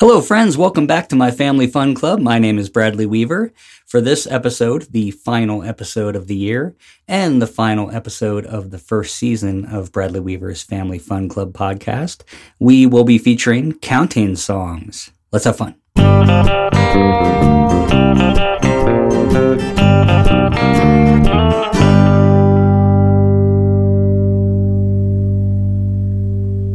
Hello, friends. Welcome back to my Family Fun Club. My name is Bradley Weaver. For this episode, the final episode of the year and the final episode of the first season of Bradley Weaver's Family Fun Club podcast, we will be featuring counting songs. Let's have fun.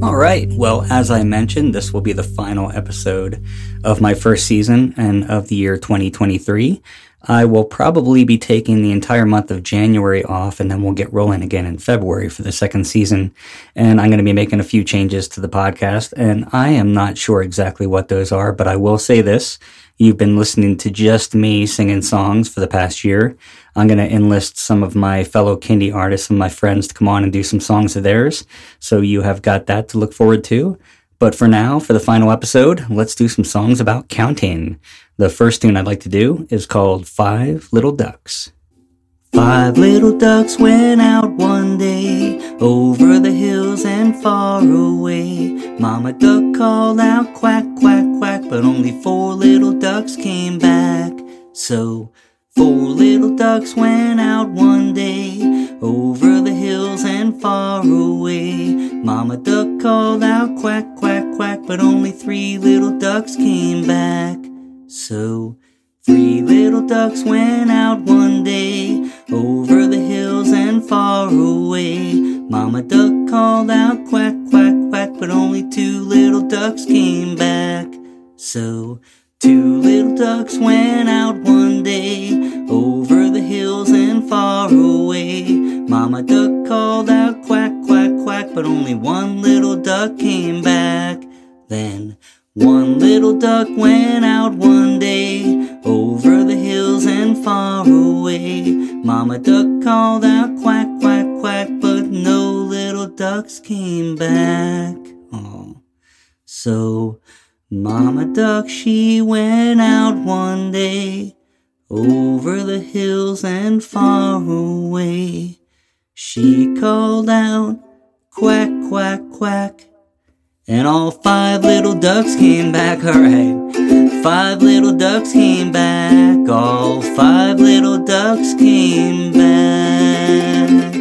All right. Well, as I mentioned, this will be the final episode of my first season and of the year 2023. I will probably be taking the entire month of January off, and then we'll get rolling again in February for the second season. And I'm going to be making a few changes to the podcast, and I am not sure exactly what those are, but I will say this. You've been listening to just me singing songs for the past year. I'm going to enlist some of my fellow Kindie artists and my friends to come on and do some songs of theirs. So you have got that to look forward to. But for now, for the final episode, let's do some songs about counting. The first tune I'd like to do is called Five Little Ducks. Five little ducks went out one day, over the hills and far away. Mama duck called out quack, quack, quack, but only four little ducks came back. So, four little ducks went out one day, over the hills and far away. Mama duck called out quack, quack, quack, but only three little ducks came back. So, three little ducks went out one day, over the hills and far away. Mama duck called out quack, quack, quack, but only two little ducks came back. So, two little ducks went out one day, over the hills and far away. Mama duck called out quack, quack, quack, but only one little duck came back. Then, one little duck went out one day, over the hills and far away. Mama duck called out quack, quack, quack, but no little ducks came back. Oh. So, Mama duck, she went out one day, over the hills and far away. She called out quack, quack, quack, and all five little ducks came back. All right. Five little ducks came back. All five little ducks came back.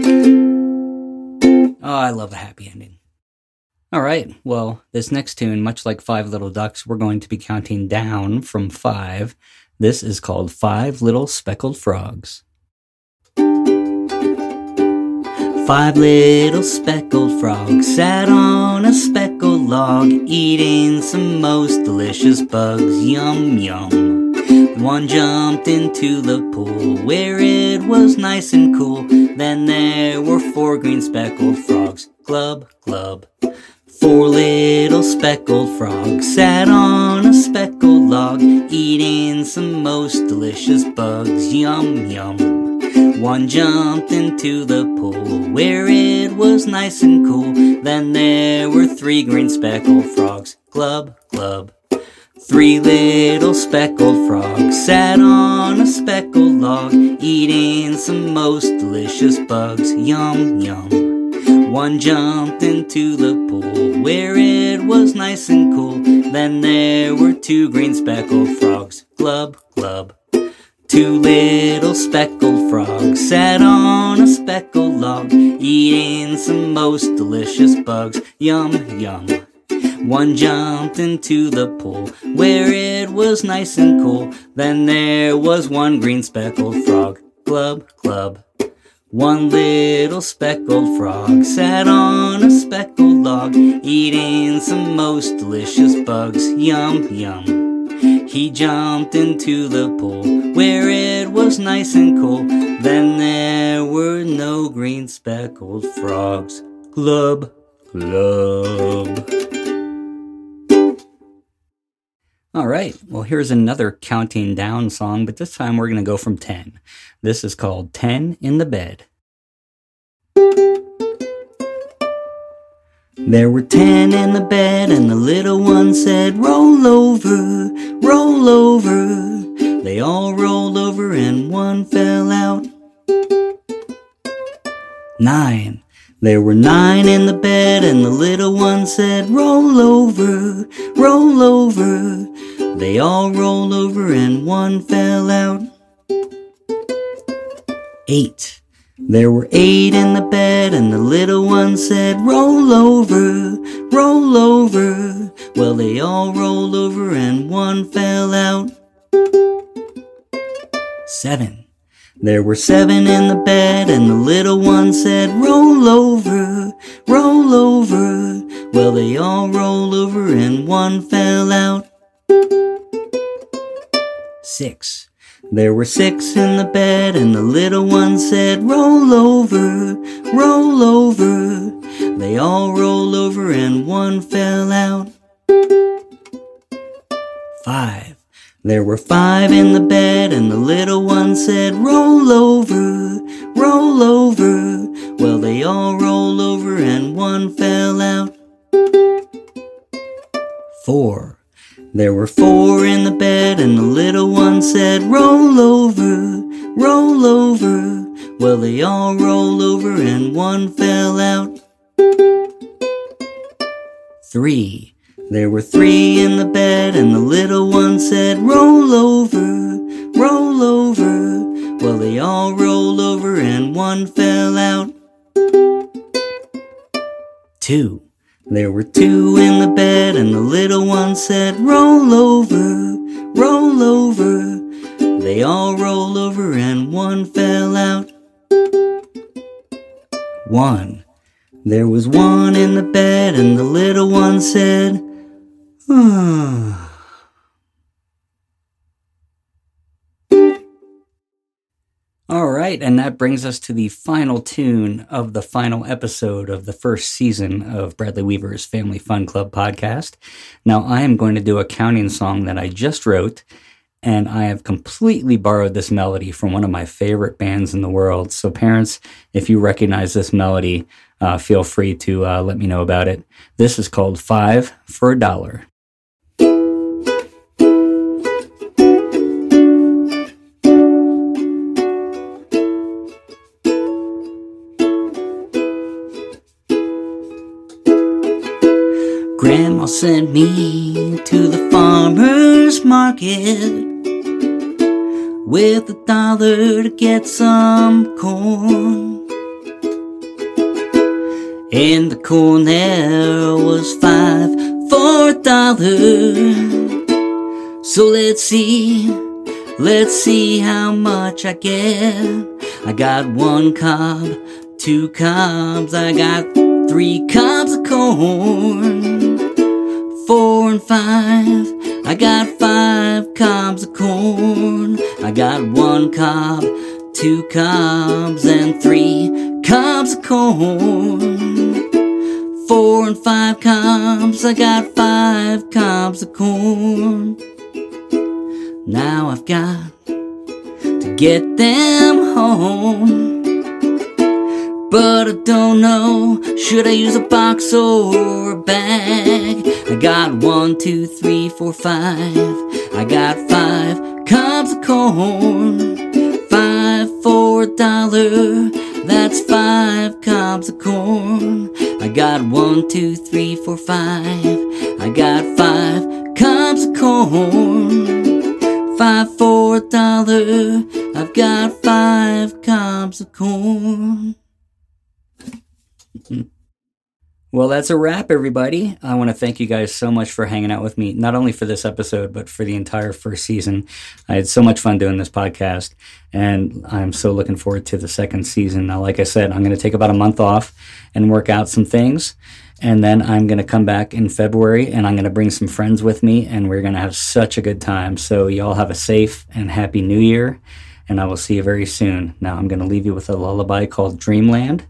Oh, I love a happy ending. All right. Well, this next tune, much like Five Little Ducks, we're going to be counting down from five. This is called Five Little Speckled Frogs. Five little speckled frogs sat on a speckled log, eating some most delicious bugs, yum yum. One jumped into the pool where it was nice and cool. Then there were four green speckled frogs, glub glub. Four little speckled frogs sat on a speckled log, eating some most delicious bugs, yum yum. One jumped into the pool where it was nice and cool. Then there were three green speckled frogs, glub, glub. Three little speckled frogs sat on a speckled log, eating some most delicious bugs, yum, yum. One jumped into the pool where it was nice and cool. Then there were two green speckled frogs, glub, glub. Two little speckled frogs sat on a speckled log, eating some most delicious bugs, yum, yum. One jumped into the pool where it was nice and cool. Then there was one green speckled frog, glub, glub. One little speckled frog sat on a speckled log, eating some most delicious bugs, yum, yum. He jumped into the pool where it was nice and cool. Then there were no green speckled frogs, glub, glub. All right, well, here's another counting down song, but this time we're going to go from 10. This is called 10 in the Bed. There were 10 in the bed, and the little one said, roll over, roll over. They all rolled over and one fell out. 9. There were 9 in the bed, and the little one said, "Roll over, roll over." They all rolled over, and one fell out. 8. There were 8 in the bed, and the little one said, "Roll over, roll over." Well, they all rolled over, and one fell out. 7. There were 7 in the bed, and the little one said, "Roll over, roll over." Well, they all rolled over, and one fell out. 6. There were 6 in the bed, and the little one said, "Roll over, roll over." They all rolled over, and one fell out. 5. There were 5 in the bed, and the little one said, "Roll over, roll over." Well, they all rolled over, and one fell out. 4. There were 4 in the bed, and the little one said, "Roll over, roll over." Well, they all rolled over, and one fell out. 3. There were 3 in the bed, and the little one said, "Roll over, roll over." Well, they all rolled over, and one fell out. 2. There were 2 in the bed, and the little one said, "Roll over, roll over." They all rolled over, and one fell out. 1. There was 1 in the bed, and the little one said, All right, and that brings us to the final tune of the final episode of the first season of Bradley Weaver's Family Fun Club podcast. Now, I am going to do a counting song that I just wrote, and I have completely borrowed this melody from one of my favorite bands in the world. So parents, if you recognize this melody, feel free to let me know about it. This is called "Five for a Dollar." Grandma sent me to the farmer's market with $1 to get some corn. In the corn there was 5 for $1. So let's see how much I get. I got 1 cob, 2 cobs, I got 3 cobs of corn. 4 and 5, I got 5 cobs of corn. I got 1 cob, 2 cobs, and 3 cobs of corn. 4 and 5 cobs, I got 5 cobs of corn. Now I've got to get them home. But I don't know, should I use a box or a bag? I got 1, 2, 3, 4, 5. I got 5 cobs of corn. 5 for $1, that's 5 cobs of corn. I got 1, 2, 3, 4, 5. I got 5 cobs of corn. 5 for $1, I've got 5 cobs of corn. Well, that's a wrap, everybody. I want to thank you guys so much for hanging out with me, not only for this episode, but for the entire first season. I had so much fun doing this podcast, and I'm so looking forward to the second season. Now, like I said, I'm going to take about a month off and work out some things, and then I'm going to come back in February, and I'm going to bring some friends with me, and we're going to have such a good time. So y'all have a safe and happy new year, and I will see you very soon. Now, I'm going to leave you with a lullaby called "Dreamland."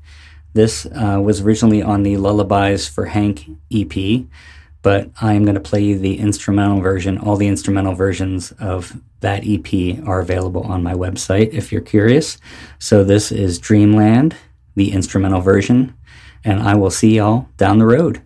This was originally on the Lullabies for Hank EP, but I'm going to play you the instrumental version. All the instrumental versions of that EP are available on my website if you're curious. So this is "Dreamland," the instrumental version, and I will see y'all down the road.